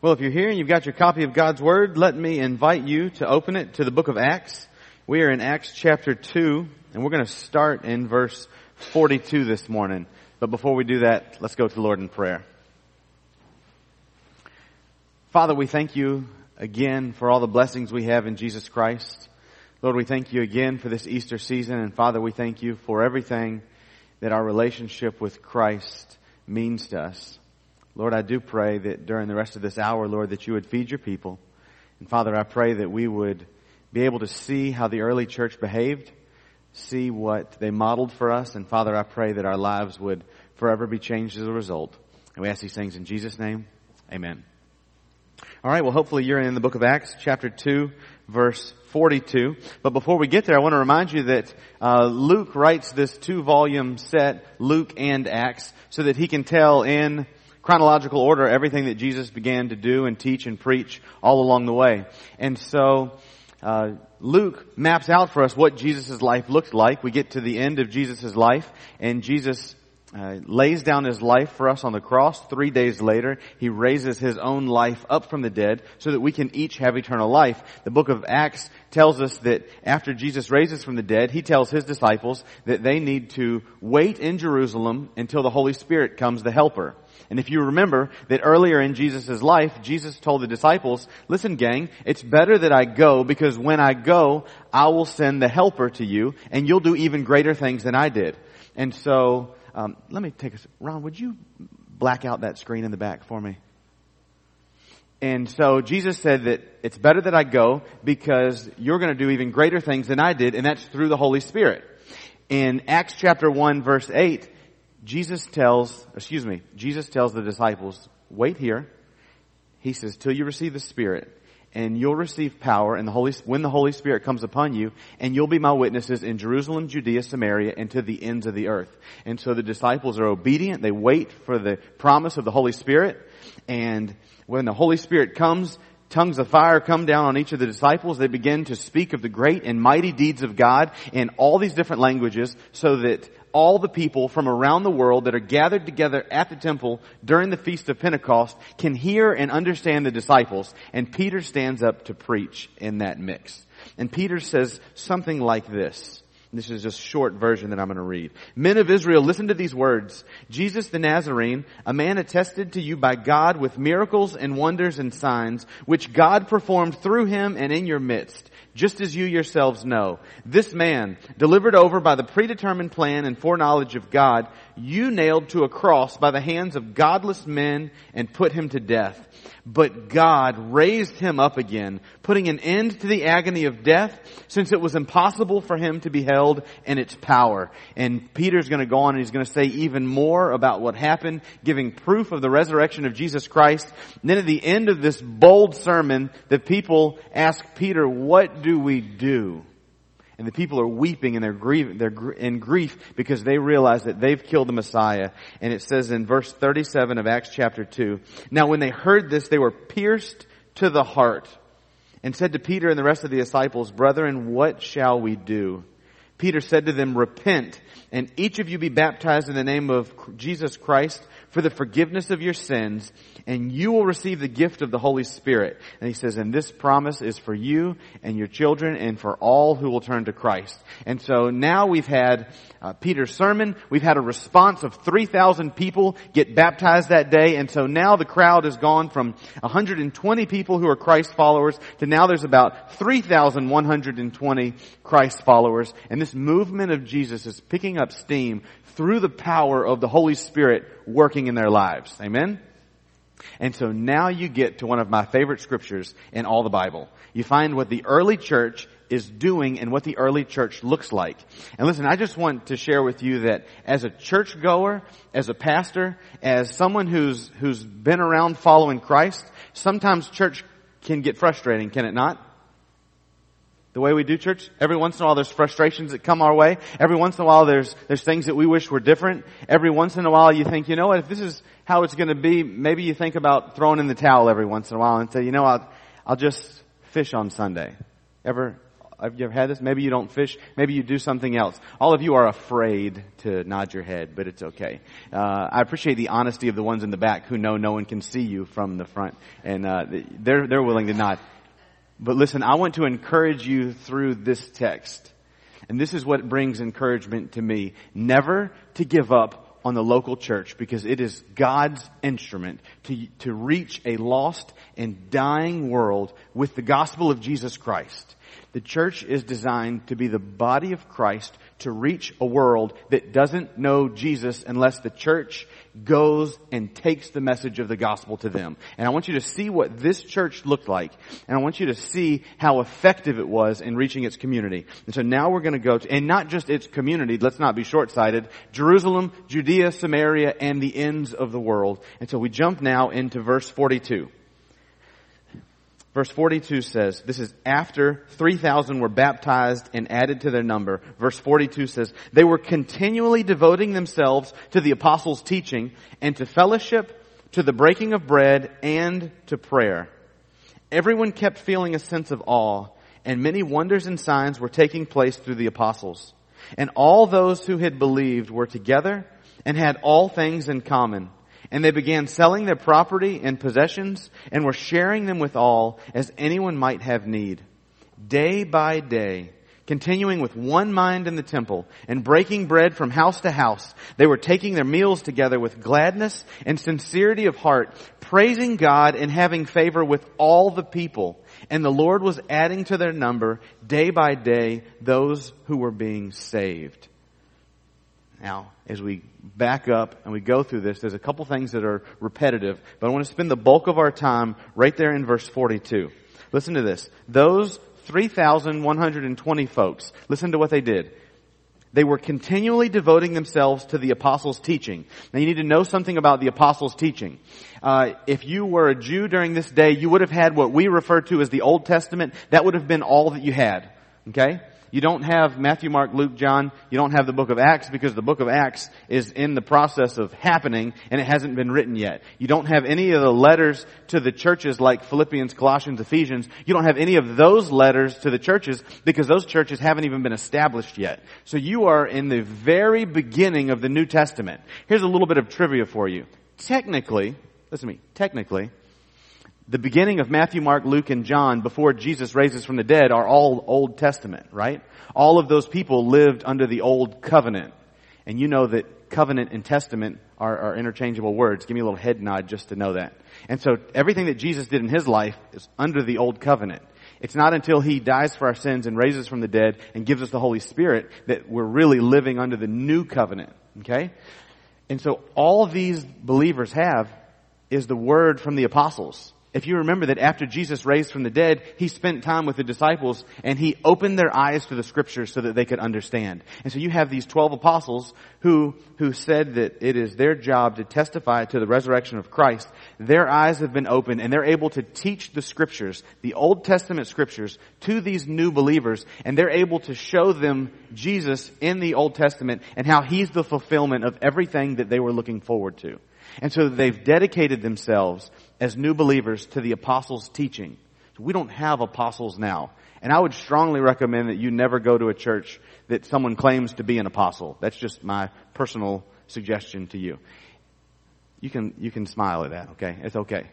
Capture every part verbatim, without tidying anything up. Well, if you're here and you've got your copy of God's Word, let me invite you to open it to the book of Acts. We are in Acts chapter two, and we're going to start in verse forty-two this morning. But before we do that, let's go to the Lord in prayer. Father, we thank you again for all the blessings we have in Jesus Christ. Lord, we thank you again for this Easter season, and Father, we thank you for everything that our relationship with Christ means to us. Lord, I do pray that during the rest of this hour, Lord, that you would feed your people. And Father, I pray that we would be able to see how the early church behaved, see what they modeled for us. And Father, I pray that our lives would forever be changed as a result. And we ask these things in Jesus' name. Amen. All right, well, hopefully you're in the book of Acts, chapter two, verse forty-two. But before we get there, I want to remind you that uh, Luke writes this two-volume set, Luke and Acts, so that he can tell in chronological order everything that Jesus began to do and teach and preach all along the way. And so uh, Luke maps out for us what Jesus' life looked like. We get to the end of Jesus' life, and Jesus uh, lays down his life for us on the cross. Three days later, he raises his own life up from the dead so that we can each have eternal life. The book of Acts tells us that after Jesus raises from the dead, he tells his disciples that they need to wait in Jerusalem until the Holy Spirit comes, the Helper. And if you remember that earlier in Jesus' life, Jesus told the disciples, listen, gang, it's better that I go, because when I go, I will send the Helper to you, and you'll do even greater things than I did. And so, um, let me take a... Ron, would you black out that screen in the back for me? And so Jesus said that it's better that I go, because you're going to do even greater things than I did, and that's through the Holy Spirit. In Acts chapter one, verse eight, Jesus tells, excuse me, Jesus tells the disciples, wait here. He says, till you receive the Spirit, and you'll receive power and the Holy, when the Holy Spirit comes upon you, and you'll be my witnesses in Jerusalem, Judea, Samaria, and to the ends of the earth. And so the disciples are obedient. They wait for the promise of the Holy Spirit. And when the Holy Spirit comes, tongues of fire come down on each of the disciples. They begin to speak of the great and mighty deeds of God in all these different languages, so that all the people from around the world that are gathered together at the temple during the Feast of Pentecost can hear and understand the disciples. And Peter stands up to preach in that mix. And Peter says something like this. This is just a short version that I'm going to read. Men of Israel, listen to these words. Jesus the Nazarene, a man attested to you by God with miracles and wonders and signs, which God performed through him and in your midst, just as you yourselves know. This man, delivered over by the predetermined plan and foreknowledge of God, you nailed to a cross by the hands of godless men and put him to death. But God raised him up again, putting an end to the agony of death, since it was impossible for him to be held in its power. And Peter's going to go on and he's going to say even more about what happened, giving proof of the resurrection of Jesus Christ. And then at the end of this bold sermon, the people ask Peter, what do we do? And the people are weeping and they're grieving, they're in grief because they realize that they've killed the Messiah. And it says in verse thirty-seven of Acts chapter two, now when they heard this, they were pierced to the heart and said to Peter and the rest of the disciples, brethren, what shall we do? Peter said to them, repent, and each of you be baptized in the name of Jesus Christ for the forgiveness of your sins, and you will receive the gift of the Holy Spirit. And he says, and this promise is for you and your children and for all who will turn to Christ. And so now we've had uh, Peter's sermon. We've had a response of three thousand people get baptized that day. And so now the crowd has gone from one hundred twenty people who are Christ followers to now there's about three thousand one hundred twenty Christ followers. And this movement of Jesus is picking up steam through the power of the Holy Spirit working in their lives. Amen? And so now you get to one of my favorite scriptures in all the Bible. You find what the early church is doing and what the early church looks like. And listen, I just want to share with you that as a churchgoer, as a pastor, as someone who's who's been around following Christ, sometimes church can get frustrating, can it not? The way we do church, every once in a while there's frustrations that come our way. Every once in a while there's there's things that we wish were different. Every once in a while you think, you know what, if this is how it's going to be, maybe you think about throwing in the towel every once in a while and say, you know, I'll, I'll just fish on Sunday. Ever Have you ever had this? Maybe you don't fish. Maybe you do something else. All of you are afraid to nod your head, but it's okay. Uh, I appreciate the honesty of the ones in the back who know no one can see you from the front, and uh, they're they're willing to nod. But listen, I want to encourage you through this text, and this is what brings encouragement to me: never to give up on the local church, because it is God's instrument to to reach a lost and dying world with the gospel of Jesus Christ. The church is designed to be the body of Christ to reach a world that doesn't know Jesus unless the church goes and takes the message of the gospel to them. And I want you to see what this church looked like, and I want you to see how effective it was in reaching its community. And so now we're going to go to, and not just its community, let's not be short-sighted, Jerusalem, Judea, Samaria, and the ends of the world. And so we jump now into verse forty-two. Verse forty-two says, this is after three thousand were baptized and added to their number. Verse forty-two says, they were continually devoting themselves to the apostles' teaching and to fellowship, to the breaking of bread, and to prayer. Everyone kept feeling a sense of awe, and many wonders and signs were taking place through the apostles. And all those who had believed were together and had all things in common. And they began selling their property and possessions and were sharing them with all, as anyone might have need. Day by day, continuing with one mind in the temple and breaking bread from house to house, they were taking their meals together with gladness and sincerity of heart, praising God and having favor with all the people. And the Lord was adding to their number day by day those who were being saved. Now, as we back up and we go through this, there's a couple things that are repetitive, but I want to spend the bulk of our time right there in verse forty-two. Listen to this. Those three thousand one hundred twenty folks, listen to what they did. They were continually devoting themselves to the apostles' teaching. Now, you need to know something about the apostles' teaching. Uh, if you were a Jew during this day, you would have had what we refer to as the Old Testament. That would have been all that you had, okay? You don't have Matthew, Mark, Luke, John. You don't have the book of Acts, because the book of Acts is in the process of happening and it hasn't been written yet. You don't have any of the letters to the churches like Philippians, Colossians, Ephesians. You don't have any of those letters to the churches because those churches haven't even been established yet. So you are in the very beginning of the New Testament. Here's a little bit of trivia for you. Technically, listen to me, technically, the beginning of Matthew, Mark, Luke, and John before Jesus raises from the dead are all Old Testament, right? All of those people lived under the Old Covenant. And you know that covenant and testament are, are interchangeable words. Give me a little head nod just to know that. And so everything that Jesus did in his life is under the Old Covenant. It's not until he dies for our sins and raises from the dead and gives us the Holy Spirit that we're really living under the New Covenant, okay? And so all these believers have is the word from the apostles. If you remember that after Jesus raised from the dead, he spent time with the disciples and he opened their eyes to the scriptures so that they could understand. And so you have these twelve apostles who, who said that it is their job to testify to the resurrection of Christ. Their eyes have been opened and they're able to teach the scriptures, the Old Testament scriptures, to these new believers. And they're able to show them Jesus in the Old Testament and how he's the fulfillment of everything that they were looking forward to. And so they've dedicated themselves as new believers to the apostles' teaching. So we don't have apostles now. And I would strongly recommend that you never go to a church that someone claims to be an apostle. That's just my personal suggestion to you. You can, you can smile at that, okay? It's okay.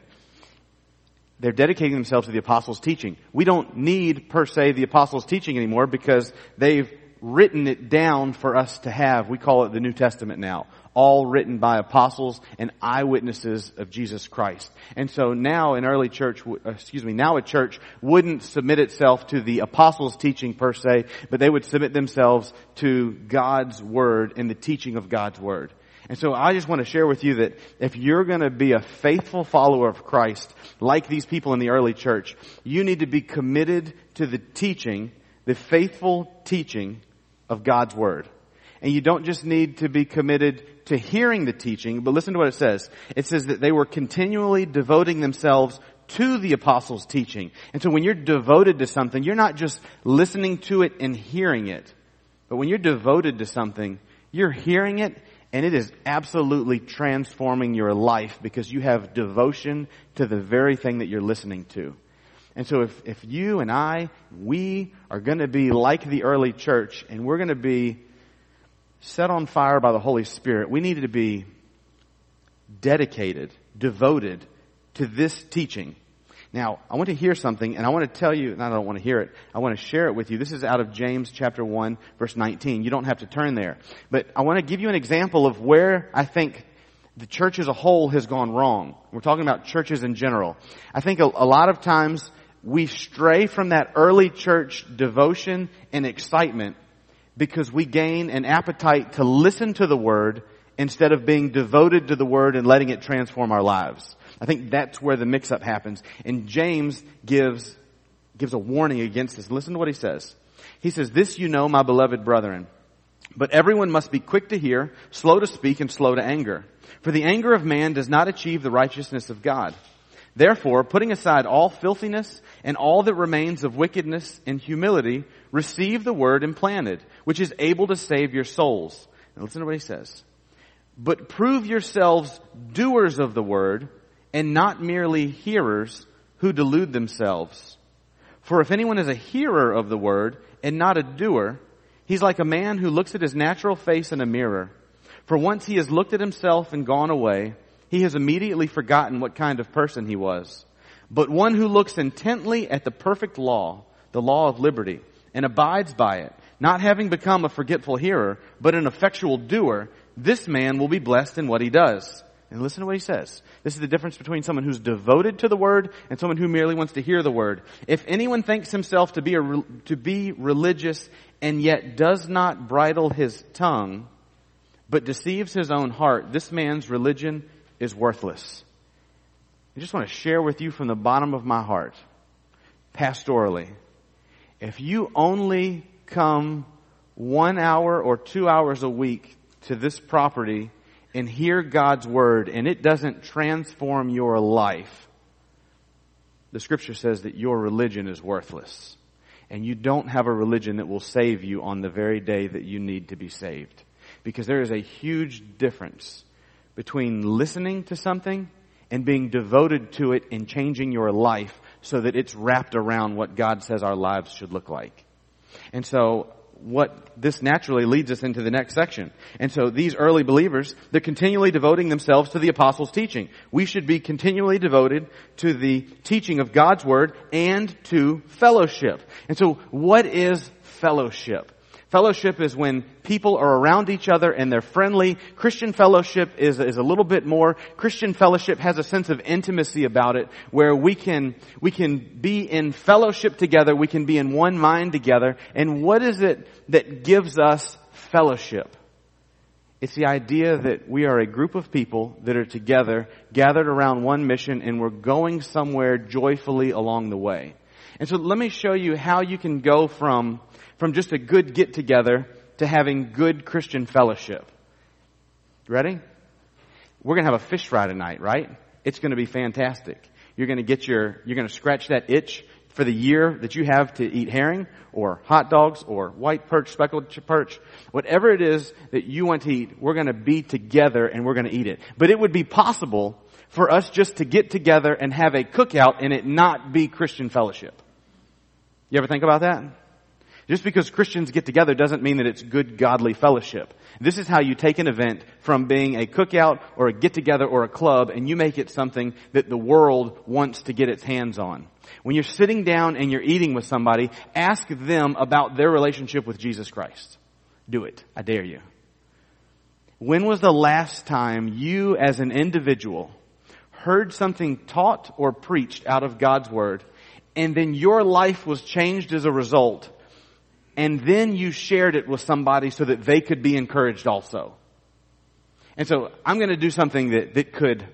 They're dedicating themselves to the apostles' teaching. We don't need, per se, the apostles' teaching anymore because they've written it down for us to have. We call it the New Testament now. All written by apostles and eyewitnesses of Jesus Christ. And so now an early church, excuse me, now a church wouldn't submit itself to the apostles' teaching per se, but they would submit themselves to God's word and the teaching of God's word. And so I just want to share with you that if you're going to be a faithful follower of Christ, like these people in the early church, you need to be committed to the teaching, the faithful teaching of God's word. And you don't just need to be committed to hearing the teaching, but listen to what it says. It says that they were continually devoting themselves to the apostles' teaching. And so when you're devoted to something, you're not just listening to it and hearing it. But when you're devoted to something, you're hearing it, and it is absolutely transforming your life because you have devotion to the very thing that you're listening to. And so if, if you and I, we are going to be like the early church and we're going to be set on fire by the Holy Spirit, we need to be dedicated, devoted to this teaching. Now, I want to hear something, and I want to tell you, and I don't want to hear it, I want to share it with you. This is out of James chapter one, verse nineteen. You don't have to turn there. But I want to give you an example of where I think the church as a whole has gone wrong. We're talking about churches in general. I think a, a lot of times we stray from that early church devotion and excitement because we gain an appetite to listen to the Word instead of being devoted to the Word and letting it transform our lives. I think that's where the mix-up happens. And James gives gives a warning against this. Listen to what he says. He says, "This you know, my beloved brethren, but everyone must be quick to hear, slow to speak, and slow to anger. For the anger of man does not achieve the righteousness of God. Therefore, putting aside all filthiness and all that remains of wickedness and humility, receive the word implanted, which is able to save your souls." Now listen to what he says. "But prove yourselves doers of the word, and not merely hearers who delude themselves. For if anyone is a hearer of the word and not a doer, he's like a man who looks at his natural face in a mirror. For once he has looked at himself and gone away, he has immediately forgotten what kind of person he was. But one who looks intently at the perfect law, the law of liberty, and abides by it, not having become a forgetful hearer, but an effectual doer, this man will be blessed in what he does." And listen to what he says. This is the difference between someone who's devoted to the word and someone who merely wants to hear the word. "If anyone thinks himself to be a, to be religious and yet does not bridle his tongue, but deceives his own heart, this man's religion is worthless." I just want to share with you from the bottom of my heart, pastorally, if you only come one hour or two hours a week to this property and hear God's word, and it doesn't transform your life, the scripture says that your religion is worthless. And you don't have a religion that will save you on the very day that you need to be saved. Because there is a huge difference between listening to something and being devoted to it and changing your life so that it's wrapped around what God says our lives should look like. And so what this naturally leads us into the next section. And so these early believers, they're continually devoting themselves to the apostles' teaching. We should be continually devoted to the teaching of God's word and to fellowship. And so what is fellowship? Fellowship is when people are around each other and they're friendly. Christian fellowship is, is a little bit more. Christian fellowship has a sense of intimacy about it where we can, we can be in fellowship together. We can be in one mind together. And what is it that gives us fellowship? It's the idea that we are a group of people that are together, gathered around one mission, and we're going somewhere joyfully along the way. And so let me show you how you can go from from just a good get-together to having good Christian fellowship. Ready? We're going to have a fish fry tonight, right? It's going to be fantastic. You're going to get your, you're going to scratch that itch for the year that you have to eat herring or hot dogs or white perch, speckled perch. Whatever it is that you want to eat, we're going to be together and we're going to eat it. But it would be possible for us just to get together and have a cookout and it not be Christian fellowship. You ever think about that? Just because Christians get together doesn't mean that it's good, godly fellowship. This is how you take an event from being a cookout or a get-together or a club, and you make it something that the world wants to get its hands on. When you're sitting down and you're eating with somebody, ask them about their relationship with Jesus Christ. Do it. I dare you. When was the last time you as an individual heard something taught or preached out of God's Word, and then your life was changed as a result? And then you shared it with somebody so that they could be encouraged also. And so I'm going to do something that, that could,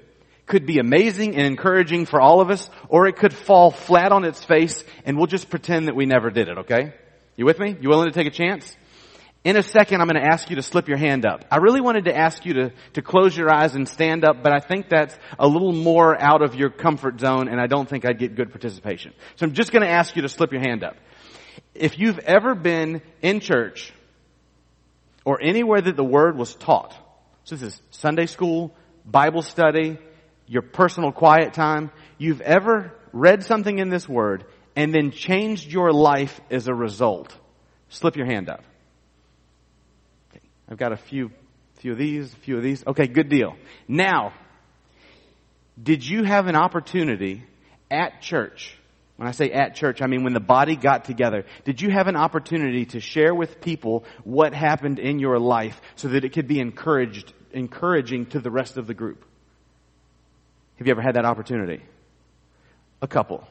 could be amazing and encouraging for all of us, or it could fall flat on its face and we'll just pretend that we never did it, okay? You with me? You willing to take a chance? In a second, I'm going to ask you to slip your hand up. I really wanted to ask you to, to close your eyes and stand up, but I think that's a little more out of your comfort zone and I don't think I'd get good participation. So I'm just going to ask you to slip your hand up. If you've ever been in church or anywhere that the word was taught, so this is Sunday school, Bible study, your personal quiet time, you've ever read something in this word and then changed your life as a result, slip your hand up. Okay. I've got a few, few of these, a few of these. Okay, good deal. Now, did you have an opportunity at church? When I say at church, I mean when the body got together. Did you have an opportunity to share with people what happened in your life so that it could be encouraged, encouraging to the rest of the group? Have you ever had that opportunity? A couple.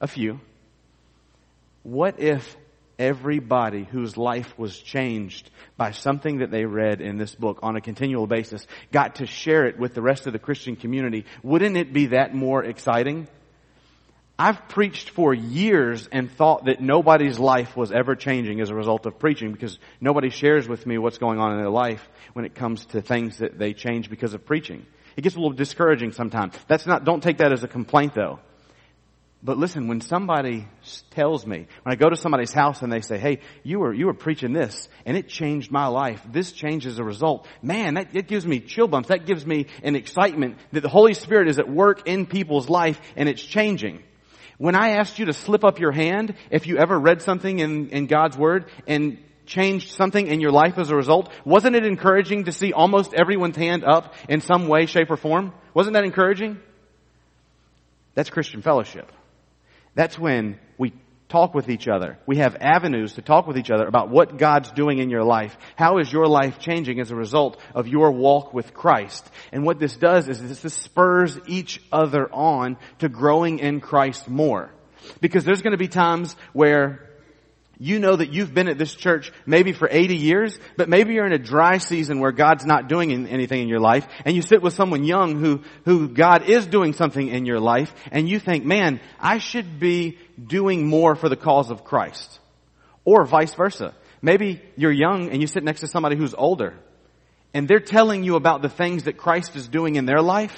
A few. What if everybody whose life was changed by something that they read in this book on a continual basis got to share it with the rest of the Christian community? Wouldn't it be that more exciting? I've preached for years and thought that nobody's life was ever changing as a result of preaching because nobody shares with me what's going on in their life when it comes to things that they change because of preaching. It gets a little discouraging sometimes. That's not, don't take that as a complaint though. But listen, when somebody tells me, when I go to somebody's house and they say, hey, you were, you were preaching this and it changed my life. This change is a result. Man, that, it gives me chill bumps. That gives me an excitement that the Holy Spirit is at work in people's life and it's changing. When I asked you to slip up your hand, if you ever read something in, in God's Word and changed something in your life as a result, wasn't it encouraging to see almost everyone's hand up in some way, shape, or form? Wasn't that encouraging? That's Christian fellowship. That's when we talk with each other. We have avenues to talk with each other about what God's doing in your life. How is your life changing as a result of your walk with Christ? And what this does is this spurs each other on to growing in Christ more. Because there's going to be times where you know that you've been at this church maybe for eighty years, but maybe you're in a dry season where God's not doing anything in your life, and you sit with someone young who, who God is doing something in your life, and you think, man, I should be doing more for the cause of Christ. Or vice versa. Maybe you're young and you sit next to somebody who's older, and they're telling you about the things that Christ is doing in their life,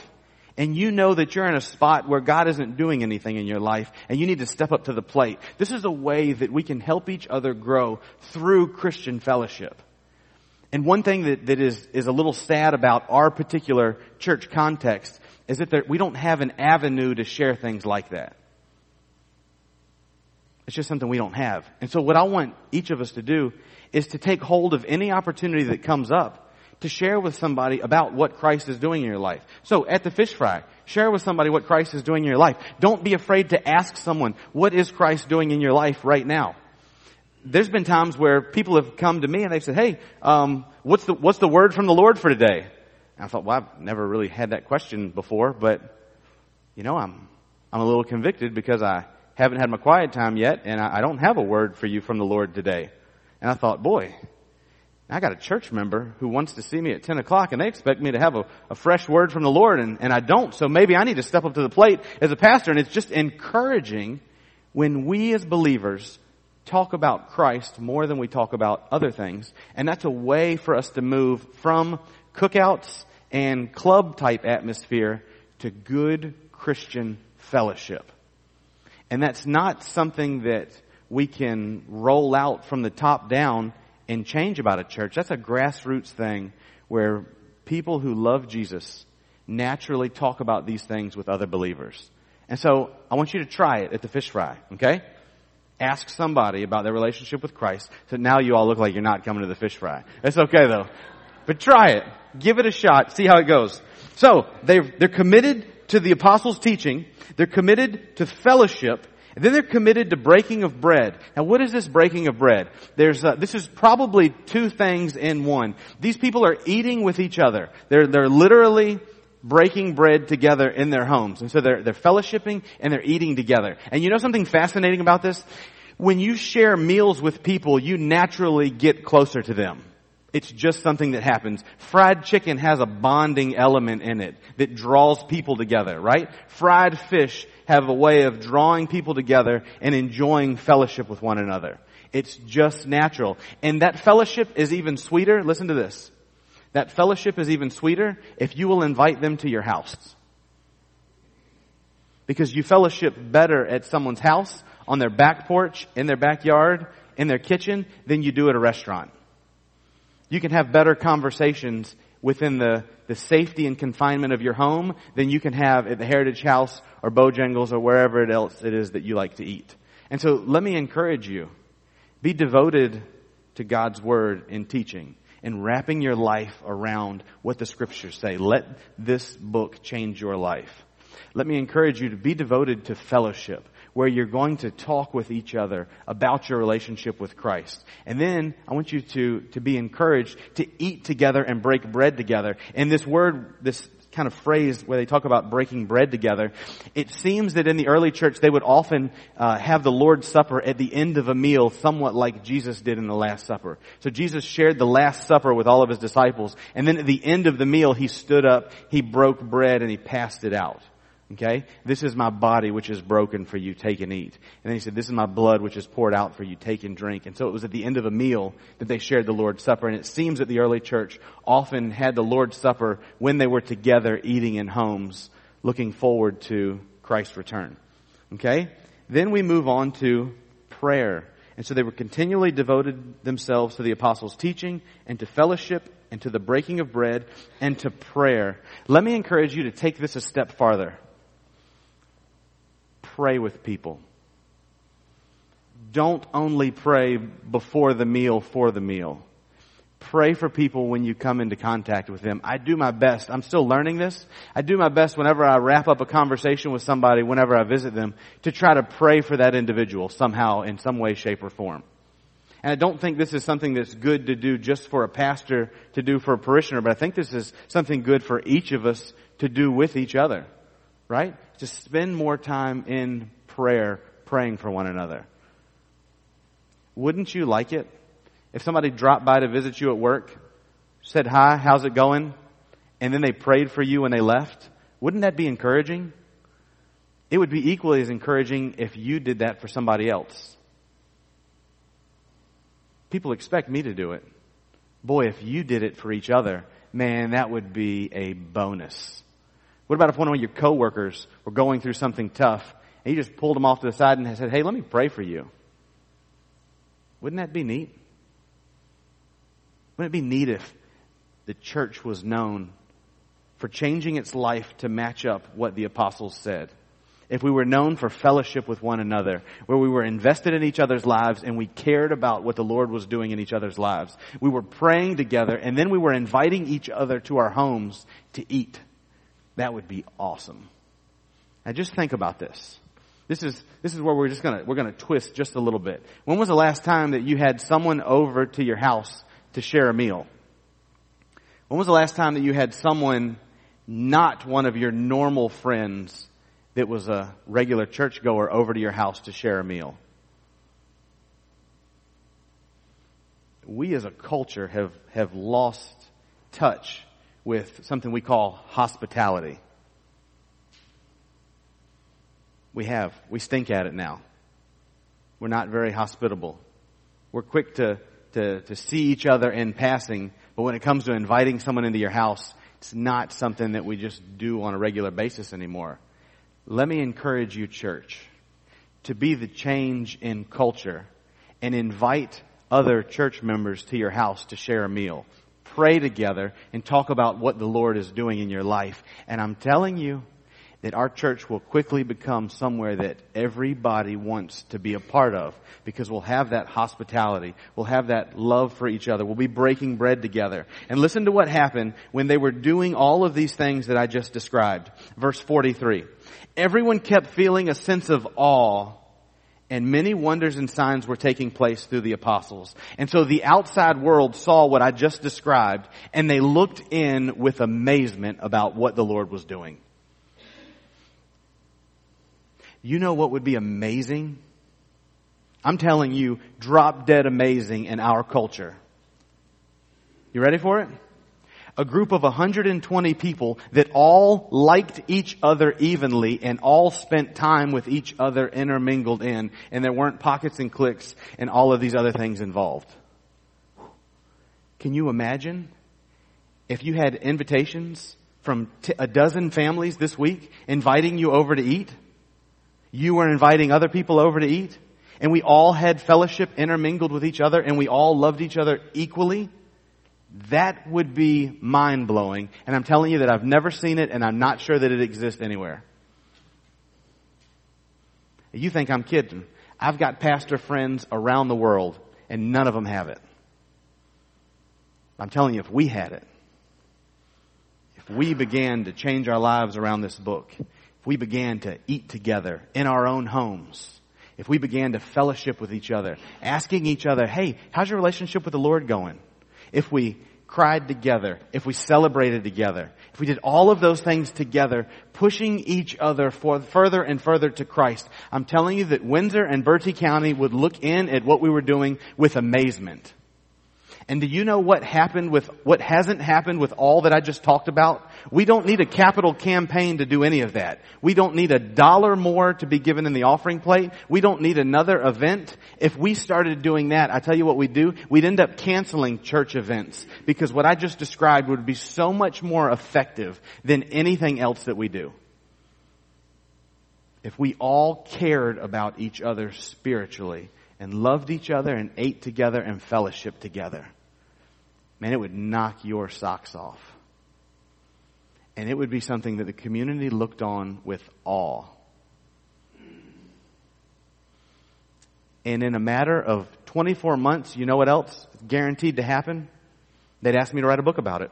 and you know that you're in a spot where God isn't doing anything in your life and you need to step up to the plate. This is a way that we can help each other grow through Christian fellowship. And one thing that, that is, is a little sad about our particular church context is that there, we don't have an avenue to share things like that. It's just something we don't have. And so what I want each of us to do is to take hold of any opportunity that comes up to share with somebody about what Christ is doing in your life. So at the fish fry, share with somebody what Christ is doing in your life. Don't be afraid to ask someone, what is Christ doing in your life right now? There's been times where people have come to me and they've said, hey, um, what's the what's the word from the Lord for today? And I thought, well, I've never really had that question before, but you know, I'm I'm a little convicted because I haven't had my quiet time yet and I, I don't have a word for you from the Lord today. And I thought, boy, I got a church member who wants to see me at ten o'clock and they expect me to have a, a fresh word from the Lord and, and I don't. So maybe I need to step up to the plate as a pastor. And it's just encouraging when we as believers talk about Christ more than we talk about other things. And that's a way for us to move from cookouts and club type atmosphere to good Christian fellowship. And that's not something that we can roll out from the top down and change about a church. That's a grassroots thing where people who love Jesus naturally talk about these things with other believers. And so I want you to try it at the fish fry, okay? Ask somebody about their relationship with Christ. So now you all look like you're not coming to the fish fry. That's okay though. But try it. Give it a shot. See how it goes. So they've, they're committed to the apostles' teaching. They're committed to fellowship. And then they're committed to breaking of bread. Now, what is this breaking of bread? There's uh, this is probably two things in one. These people are eating with each other. They're they're literally breaking bread together in their homes, and so they're they're fellowshipping and they're eating together. And you know something fascinating about this? When you share meals with people, you naturally get closer to them. It's just something that happens. Fried chicken has a bonding element in it that draws people together, right? Fried fish have a way of drawing people together and enjoying fellowship with one another. It's just natural. And that fellowship is even sweeter. Listen to this. That fellowship is even sweeter if you will invite them to your house. Because you fellowship better at someone's house, on their back porch, in their backyard, in their kitchen, than you do at a restaurant. You can have better conversations within the, the safety and confinement of your home than you can have at the Heritage House or Bojangles or wherever else it is that you like to eat. And so let me encourage you, be devoted to God's Word in teaching and wrapping your life around what the Scriptures say. Let this book change your life. Let me encourage you to be devoted to fellowship, where you're going to talk with each other about your relationship with Christ. And then I want you to, to be encouraged to eat together and break bread together. And this word, this kind of phrase where they talk about breaking bread together, it seems that in the early church they would often uh, have the Lord's Supper at the end of a meal, somewhat like Jesus did in the Last Supper. So Jesus shared the Last Supper with all of his disciples, and then at the end of the meal he stood up, he broke bread, and he passed it out. Okay? This is my body which is broken for you, take and eat. And then he said, this is my blood which is poured out for you, take and drink. And so it was at the end of a meal that they shared the Lord's Supper. And it seems that the early church often had the Lord's Supper when they were together eating in homes, looking forward to Christ's return. Okay? Then we move on to prayer. And so they were continually devoted themselves to the apostles' teaching and to fellowship and to the breaking of bread and to prayer. Let me encourage you to take this a step farther. Pray with people. Don't only pray before the meal for the meal. Pray for people when you come into contact with them. I do my best. I'm still learning this. I do my best whenever I wrap up a conversation with somebody, whenever I visit them, to try to pray for that individual somehow, in some way, shape, or form. And I don't think this is something that's good to do just for a pastor to do for a parishioner, but I think this is something good for each of us to do with each other. Right? To spend more time in prayer, praying for one another. Wouldn't you like it if somebody dropped by to visit you at work, said, hi, how's it going? And then they prayed for you when they left? Wouldn't that be encouraging? It would be equally as encouraging if you did that for somebody else. People expect me to do it. Boy, if you did it for each other, man, that would be a bonus. What about if one of your coworkers were going through something tough and you just pulled them off to the side and said, hey, let me pray for you? Wouldn't that be neat? Wouldn't it be neat if the church was known for changing its life to match up what the apostles said? If we were known for fellowship with one another, where we were invested in each other's lives and we cared about what the Lord was doing in each other's lives. We were praying together and then we were inviting each other to our homes to eat. That would be awesome. Now just think about this. This is this is where we're just gonna we're gonna twist just a little bit. When was the last time that you had someone over to your house to share a meal? When was the last time that you had someone, not one of your normal friends, that was a regular churchgoer, over to your house to share a meal? We as a culture have have lost touch with something we call hospitality. We have. We stink at it now. We're not very hospitable. We're quick to, to, to see each other in passing, but when it comes to inviting someone into your house, it's not something that we just do on a regular basis anymore. Let me encourage you, church, to be the change in culture and invite other church members to your house to share a meal. Pray together and talk about what the Lord is doing in your life. And I'm telling you that our church will quickly become somewhere that everybody wants to be a part of, because we'll have that hospitality. We'll have that love for each other. We'll be breaking bread together. And listen to what happened when they were doing all of these things that I just described. Verse forty-three. Everyone kept feeling a sense of awe, and many wonders and signs were taking place through the apostles. And so the outside world saw what I just described, and they looked in with amazement about what the Lord was doing. You know what would be amazing? I'm telling you, drop dead amazing in our culture. You ready for it? A group of one hundred twenty people that all liked each other evenly and all spent time with each other intermingled in, and there weren't pockets and cliques and all of these other things involved. Can you imagine if you had invitations from t- a dozen families this week inviting you over to eat? You were inviting other people over to eat, and we all had fellowship intermingled with each other, and we all loved each other equally? That would be mind-blowing. And I'm telling you that I've never seen it, and I'm not sure that it exists anywhere. You think I'm kidding. I've got pastor friends around the world, and none of them have it. I'm telling you, if we had it, if we began to change our lives around this book, if we began to eat together in our own homes, if we began to fellowship with each other, asking each other, hey, how's your relationship with the Lord going? If we cried together, if we celebrated together, if we did all of those things together, pushing each other for further and further to Christ, I'm telling you that Windsor and Bertie County would look in at what we were doing with amazement. And do you know what happened with what hasn't happened with all that I just talked about? We don't need a capital campaign to do any of that. We don't need a dollar more to be given in the offering plate. We don't need another event. If we started doing that, I tell you what we'd do, we'd end up canceling church events, because what I just described would be so much more effective than anything else that we do. If we all cared about each other spiritually, and loved each other, and ate together, and fellowshiped together, man, it would knock your socks off. And it would be something that the community looked on with awe. And in a matter of twenty-four months, you know what else is guaranteed to happen? They'd ask me to write a book about it.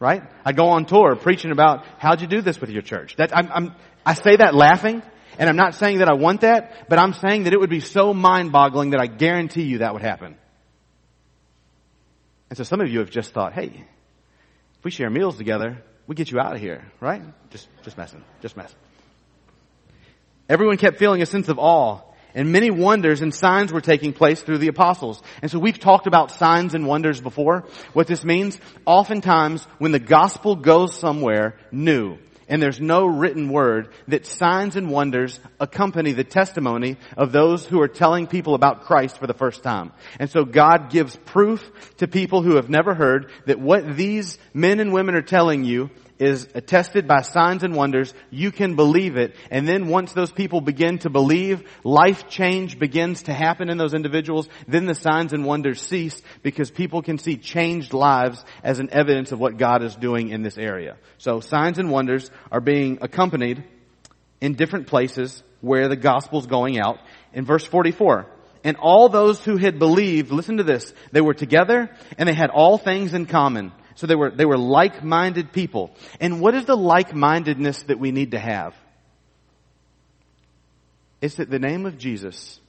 Right? I'd go on tour preaching about, how'd you do this with your church? That, I'm, I'm, I say that laughing. And I'm not saying that I want that, but I'm saying that it would be so mind-boggling that I guarantee you that would happen. And so some of you have just thought, hey, if we share meals together, we get you out of here, right? Just, just messing, just messing. Everyone kept feeling a sense of awe, and many wonders and signs were taking place through the apostles. And so we've talked about signs and wonders before. What this means, oftentimes when the gospel goes somewhere new, and there's no written word, that signs and wonders accompany the testimony of those who are telling people about Christ for the first time. And so God gives proof to people who have never heard that what these men and women are telling you is attested by signs and wonders. You can believe it. And then once those people begin to believe, life change begins to happen in those individuals. Then the signs and wonders cease, because people can see changed lives as an evidence of what God is doing in this area. So signs and wonders are being accompanied in different places where the gospel's going out. In verse forty-four, and all those who had believed, listen to this, they were together and they had all things in common. So they were, they were like-minded people. And what is the like-mindedness that we need to have? It's that the name of Jesus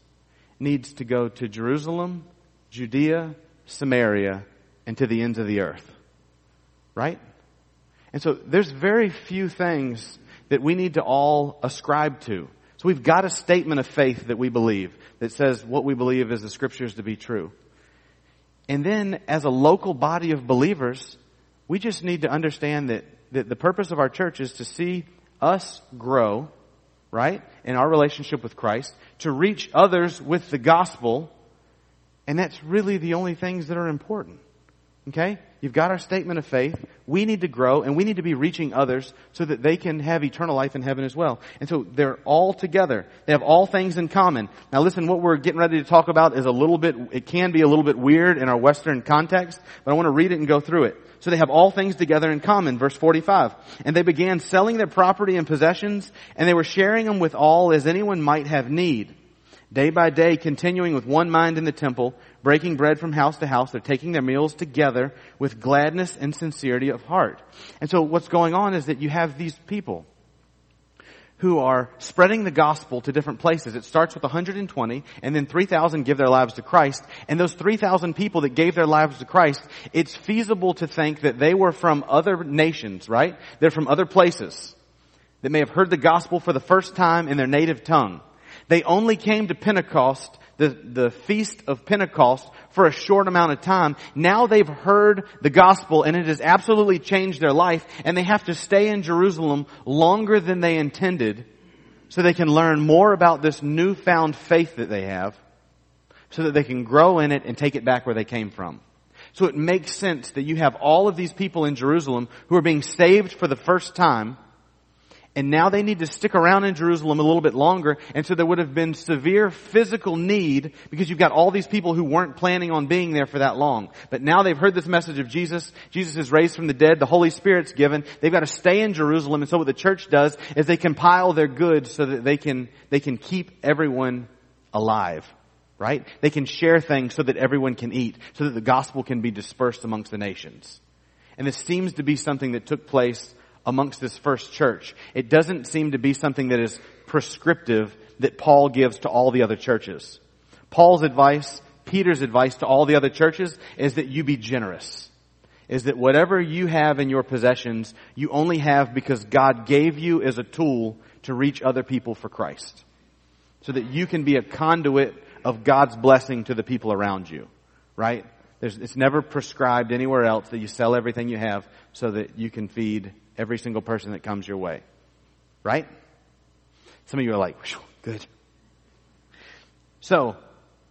needs to go to Jerusalem, Judea, Samaria, and to the ends of the earth. Right? And so there's very few things that we need to all ascribe to. So we've got a statement of faith that we believe that says what we believe is the scriptures to be true. And then as a local body of believers, we just need to understand that, that the purpose of our church is to see us grow, right, in our relationship with Christ, to reach others with the gospel, and that's really the only things that are important, okay? You've got our statement of faith. We need to grow, and we need to be reaching others so that they can have eternal life in heaven as well. And so they're all together. They have all things in common. Now listen, what we're getting ready to talk about is a little bit, it can be a little bit weird in our Western context, but I want to read it and go through it. So they have all things together in common, verse forty-five. And they began selling their property and possessions, and they were sharing them with all as anyone might have need. Day by day, continuing with one mind in the temple, breaking bread from house to house, they're taking their meals together with gladness and sincerity of heart. And so what's going on is that you have these people who are spreading the gospel to different places. It starts with one hundred twenty, and then three thousand give their lives to Christ. And those three thousand people that gave their lives to Christ, it's feasible to think that they were from other nations, right? They're from other places that may have heard the gospel for the first time in their native tongue. They only came to Pentecost, the, the feast of Pentecost, for a short amount of time. Now they've heard the gospel and it has absolutely changed their life, and they have to stay in Jerusalem longer than they intended so they can learn more about this newfound faith that they have so that they can grow in it and take it back where they came from. So it makes sense that you have all of these people in Jerusalem who are being saved for the first time, And now they need to stick around in Jerusalem a little bit longer. And so there would have been severe physical need, because you've got all these people who weren't planning on being there for that long. But now they've heard this message of Jesus. Jesus is raised from the dead. The Holy Spirit's given. They've got to stay in Jerusalem. And so what the church does is they compile their goods so that they can, they can keep everyone alive. Right? They can share things so that everyone can eat, so that the gospel can be dispersed amongst the nations. And this seems to be something that took place amongst this first church. It doesn't seem to be something that is prescriptive that Paul gives to all the other churches. Paul's advice, Peter's advice to all the other churches is that you be generous. Is that whatever you have in your possessions, you only have because God gave you as a tool to reach other people for Christ. So that you can be a conduit of God's blessing to the people around you, right? There's, it's never prescribed anywhere else that you sell everything you have so that you can feed every single person that comes your way, right? Some of you are like, good. So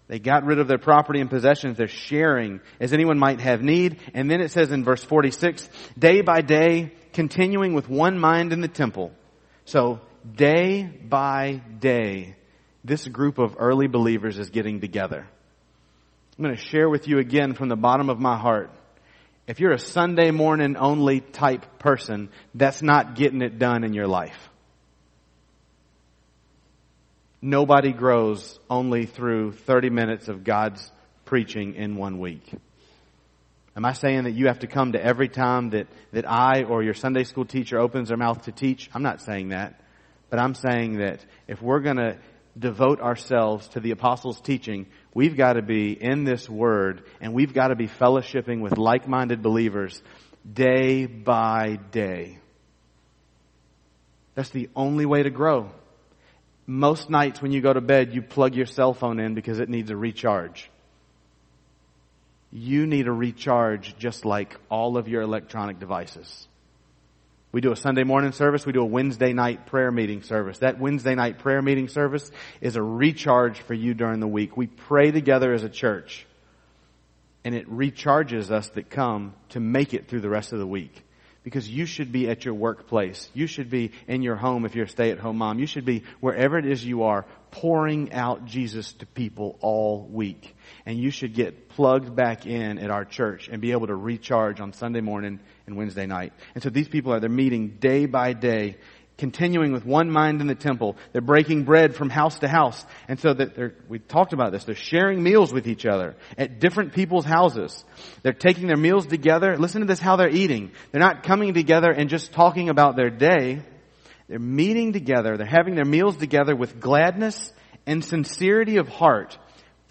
they got rid of their property and possessions. They're sharing as anyone might have need. And then it says in verse forty-six, day by day, continuing with one mind in the temple. So day by day, this group of early believers is getting together. I'm going to share with you again from the bottom of my heart. If you're a Sunday morning only type person, that's not getting it done in your life. Nobody grows only through thirty minutes of God's preaching in one week. Am I saying that you have to come to every time that, that I or your Sunday school teacher opens their mouth to teach? I'm not saying that. But I'm saying that if we're going to devote ourselves to the apostles' teaching, we've got to be in this word, and we've got to be fellowshipping with like-minded believers day by day. That's the only way to grow. Most nights when you go to bed, you plug your cell phone in because it needs a recharge. You need a recharge just like all of your electronic devices. We do a Sunday morning service. We do a Wednesday night prayer meeting service. That Wednesday night prayer meeting service is a recharge for you during the week. We pray together as a church, and it recharges us that come to make it through the rest of the week. Because you should be at your workplace. You should be in your home if you're a stay-at-home mom. You should be wherever it is you are, pouring out Jesus to people all week. And you should get plugged back in at our church and be able to recharge on Sunday morning and Wednesday night. And so these people are, they're meeting day by day, continuing with one mind in the temple. They're breaking bread from house to house. And so that they're, we talked about this, they're sharing meals with each other at different people's houses. They're taking their meals together. Listen to this, how they're eating. They're not coming together and just talking about their day. They're meeting together. They're having their meals together with gladness and sincerity of heart,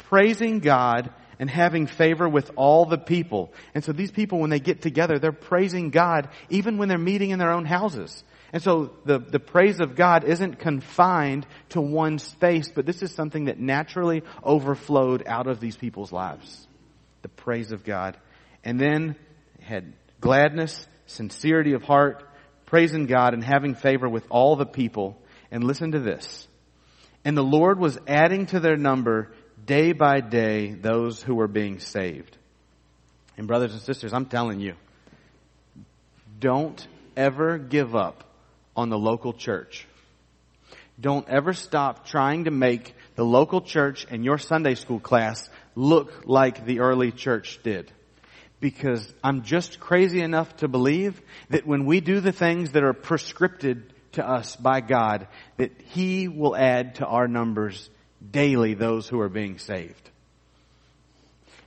praising God and having favor with all the people. And so these people, when they get together, they're praising God even when they're meeting in their own houses. And so the, the praise of God isn't confined to one space, but this is something that naturally overflowed out of these people's lives. The praise of God. And then had gladness, sincerity of heart, praising God and having favor with all the people. And listen to this. And the Lord was adding to their number day by day those who were being saved. And brothers and sisters, I'm telling you, don't ever give up on the local church. Don't ever stop trying to make the local church and your Sunday school class look like the early church did. Because I'm just crazy enough to believe that when we do the things that are prescripted to us by God, that He will add to our numbers daily those who are being saved.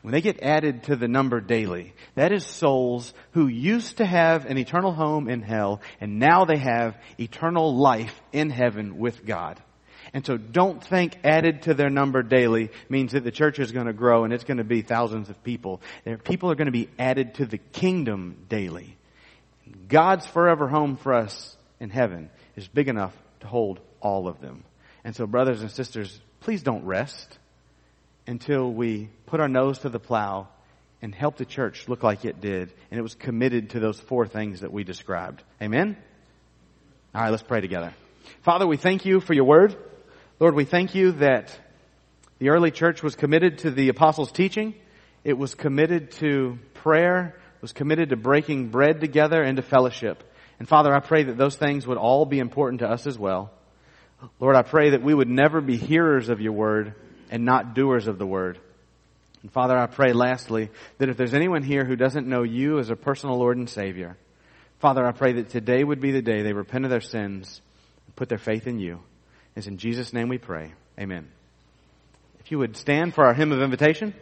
When they get added to the number daily, that is souls who used to have an eternal home in hell, and now they have eternal life in heaven with God. And so don't think added to their number daily means that the church is going to grow and it's going to be thousands of people. People are going to be added to the kingdom daily. God's forever home for us in heaven is big enough to hold all of them. And so, brothers and sisters, please don't rest until we put our nose to the plow and help the church look like it did. And it was committed to those four things that we described. Amen? All right, let's pray together. Father, we thank you for your word. Lord, we thank you that the early church was committed to the apostles' teaching. It was committed to prayer. It was committed to breaking bread together and to fellowship. And Father, I pray that those things would all be important to us as well. Lord, I pray that we would never be hearers of your word and not doers of the word. And Father, I pray lastly that if there's anyone here who doesn't know you as a personal Lord and Savior, Father, I pray that today would be the day they repent of their sins and put their faith in you. It's in Jesus' name we pray. Amen. If you would stand for our hymn of invitation.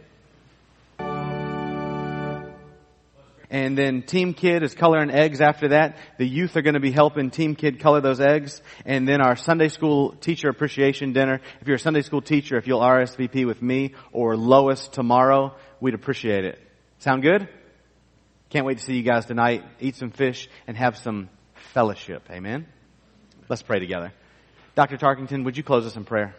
And then Team Kid is coloring eggs after that. The youth are going to be helping Team Kid color those eggs. And then our Sunday school teacher appreciation dinner. If you're a Sunday school teacher, if you'll R S V P with me or Lois tomorrow, we'd appreciate it. Sound good? Can't wait to see you guys tonight. Eat some fish and have some fellowship. Amen? Let's pray together. Doctor Tarkington, would you close us in prayer?